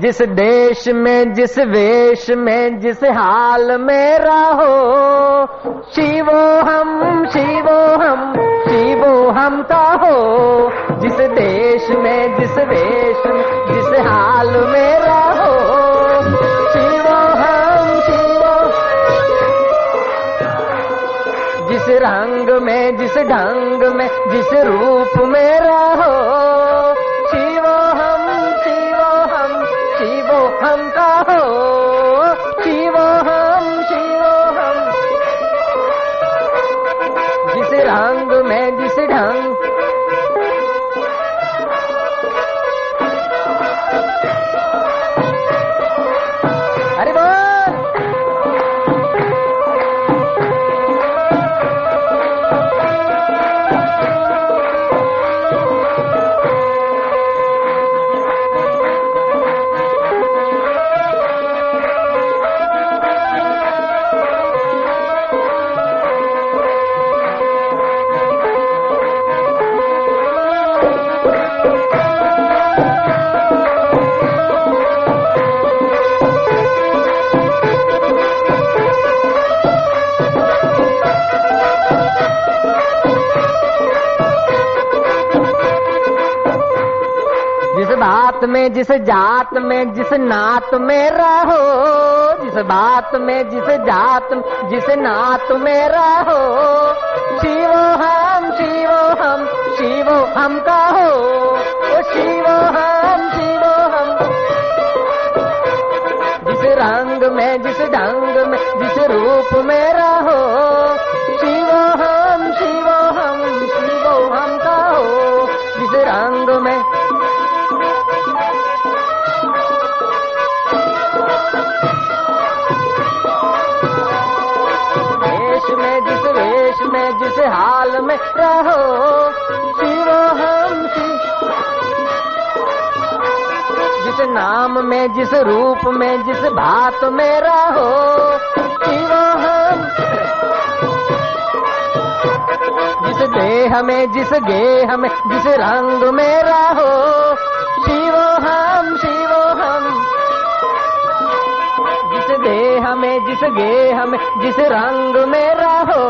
जिस देश में जिस वेश में जिस हाल में रहो, शिवो हम शिवो हम शिवो हम कहो। जिस देश में जिस वेश में जिस हाल में रहो, शिवो हम शिवो। जिस रंग में जिस ढंग में जिस रूप में रहो, शिवो हम शिवो हम शिवो हम कहो। शिवो हम शिवो हम। जिस रंग में जिस ढंग, अरे बोल, में जिस जात में जिस नात में रहो, जिस बात में जिस जात जिस नात में रहो, शिवो हम शिवो हम शिवो हम कहो। ओ शिवो हम शिवो हम। जिस रंग में जिस ढंग में जिस रूप में रहो, शिवो हम शिवो हम शिवो हम कहो। जिस रंग में जिस हाल में रहो, शिवो हम शिवो। जिस नाम में जिस रूप में जिस भात में रहो, शिवो हम। जिस देह में जिस गेह में जिस रंग में रहो, शिवो हम शिवो हम। जिस देह में जिस गेह में जिस रंग में रहो,